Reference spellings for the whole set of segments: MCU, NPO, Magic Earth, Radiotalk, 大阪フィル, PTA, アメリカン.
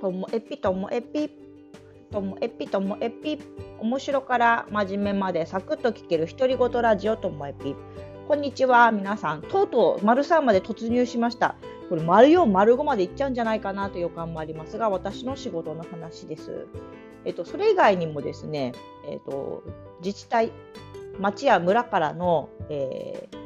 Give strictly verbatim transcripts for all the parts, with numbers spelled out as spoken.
ともえぴともえぴともえぴともえぴ面白から真面目までサクッと聞ける独り言ラジオともえぴ。こんにちは皆さん、とうとうまるさんまで突入しました。これまるよんまるごまでいっちゃうんじゃないかなという予感もありますが、私の仕事の話です。えっと、それ以外にもですね、えっと、自治体町や村からの、えー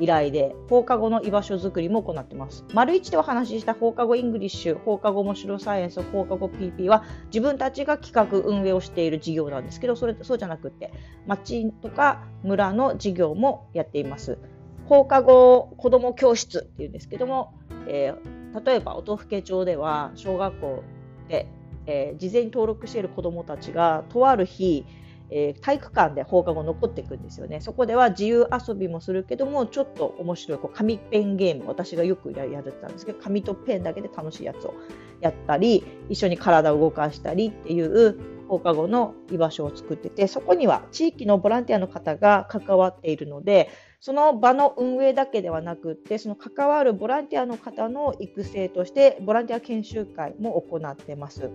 依頼で放課後の居場所づくりも行ってます。まるいちでお話しした放課後イングリッシュ、放課後面白サイエンス、放課後 ピーピー は自分たちが企画運営をしている事業なんですけど、それそうじゃなくって町とか村の事業もやっています。放課後子ども教室っていうんですけども、えー、例えば音更町では小学校で、えー、事前に登録している子どもたちがとある日えー、体育館で放課後残っていくんですよね。そこでは自由遊びもするけども、ちょっと面白いこう紙ペンゲーム、私がよくやるってたんですけど、紙とペンだけで楽しいやつをやったり、一緒に体を動かしたりっていう放課後の居場所を作ってて、そこには地域のボランティアの方が関わっているので、その場の運営だけではなくって、その関わるボランティアの方の育成としてボランティア研修会も行ってます。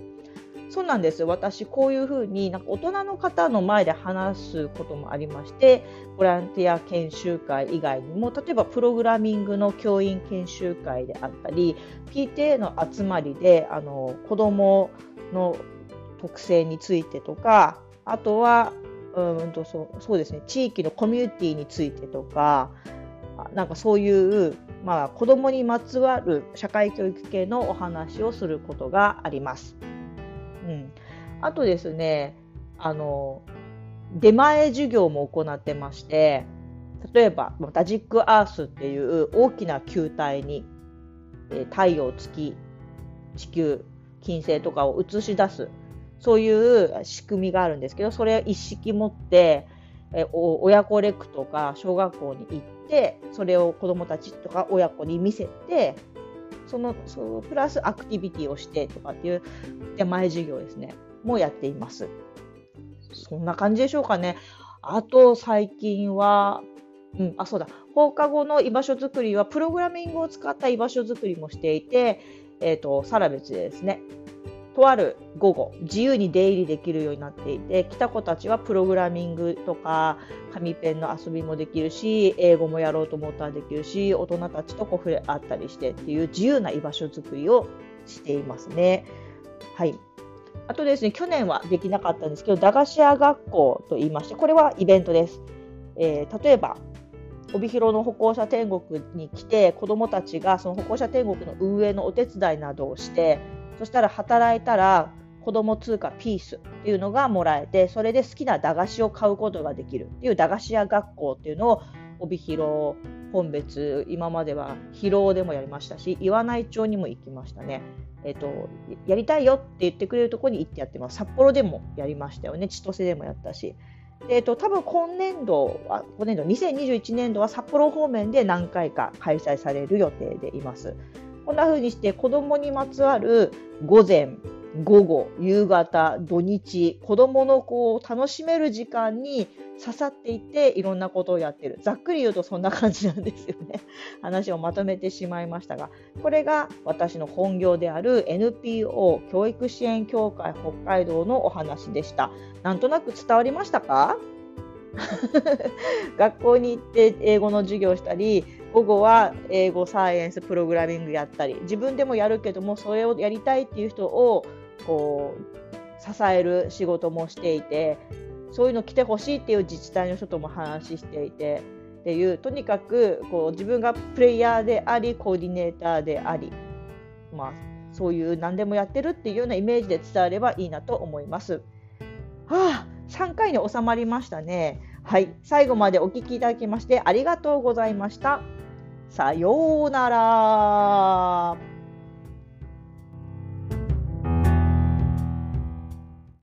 そうなんです。私こういうふうになんか大人の方の前で話すこともありまして、ボランティア研修会以外にも、例えばプログラミングの教員研修会であったり、 ピーティーエー の集まりであの子どもの特性についてとか、あとはうんとそう、そうですね、地域のコミュニティについてとか、なんかそういう、まあ、子どもにまつわる社会教育系のお話をすることがあります。うん、あとですね、あの出前授業も行ってまして、例えばマジックアースっていう大きな球体に太陽、月、地球、金星とかを映し出す、そういう仕組みがあるんですけど、それを一式持って親子レクとか小学校に行って、それを子どもたちとか親子に見せて、そのそうプラスアクティビティをしてとかっていう出前授業ですね、もやっています。そんな感じでしょうかね。あと最近は、うん、あそうだ放課後の居場所づくりはプログラミングを使った居場所づくりもしていて、えーと、さらべつでですね、とある午後自由に出入りできるようになっていて、来た子たちはプログラミングとか紙ペンの遊びもできるし、英語もやろうと思ったらできるし、大人たちとこう触れ合ったりしてっていう自由な居場所づくりをしていますね。はい。あとですね、去年はできなかったんですけど、駄菓子屋学校と言いまして、これはイベントです。えー、例えば帯広の歩行者天国に来て、子どもたちがその歩行者天国の運営のお手伝いなどをして、そしたら働いたら子ども通貨ピースっていうのがもらえて、それで好きな駄菓子を買うことができるっていう駄菓子屋学校っていうのを帯広、本別、今までは広尾でもやりましたし、岩内町にも行きましたね。えっと、やりたいよって言ってくれるところに行ってやってます。札幌でもやりましたよね。千歳でもやったし。でえっと、多分今年度は、今年度にせんにじゅういちねんどは札幌方面で何回か開催される予定でいます。こんな風にして子どもにまつわる午前、午後、夕方、土日、子どものこう楽しめる時間に刺さっていて、いろんなことをやっている。ざっくり言うとそんな感じなんですよね。話をまとめてしまいましたが、これが私の本業である エヌピーオー 教育支援協会北海道のお話でした。なんとなく伝わりましたか？学校に行って英語の授業をしたり、午後は英語、サイエンス、プログラミングやったり、自分でもやるけども、それをやりたいっていう人をこう支える仕事もしていて、そういうの来てほしいっていう自治体の人とも話していてっていう、とにかくこう自分がプレイヤーであり、コーディネーターであり、まあ、そういう何でもやってるっていうようなイメージで伝わればいいなと思います。はあ、さんかいに収まりましたね。はい、最後までお聞きいただきましてありがとうございました。さようなら。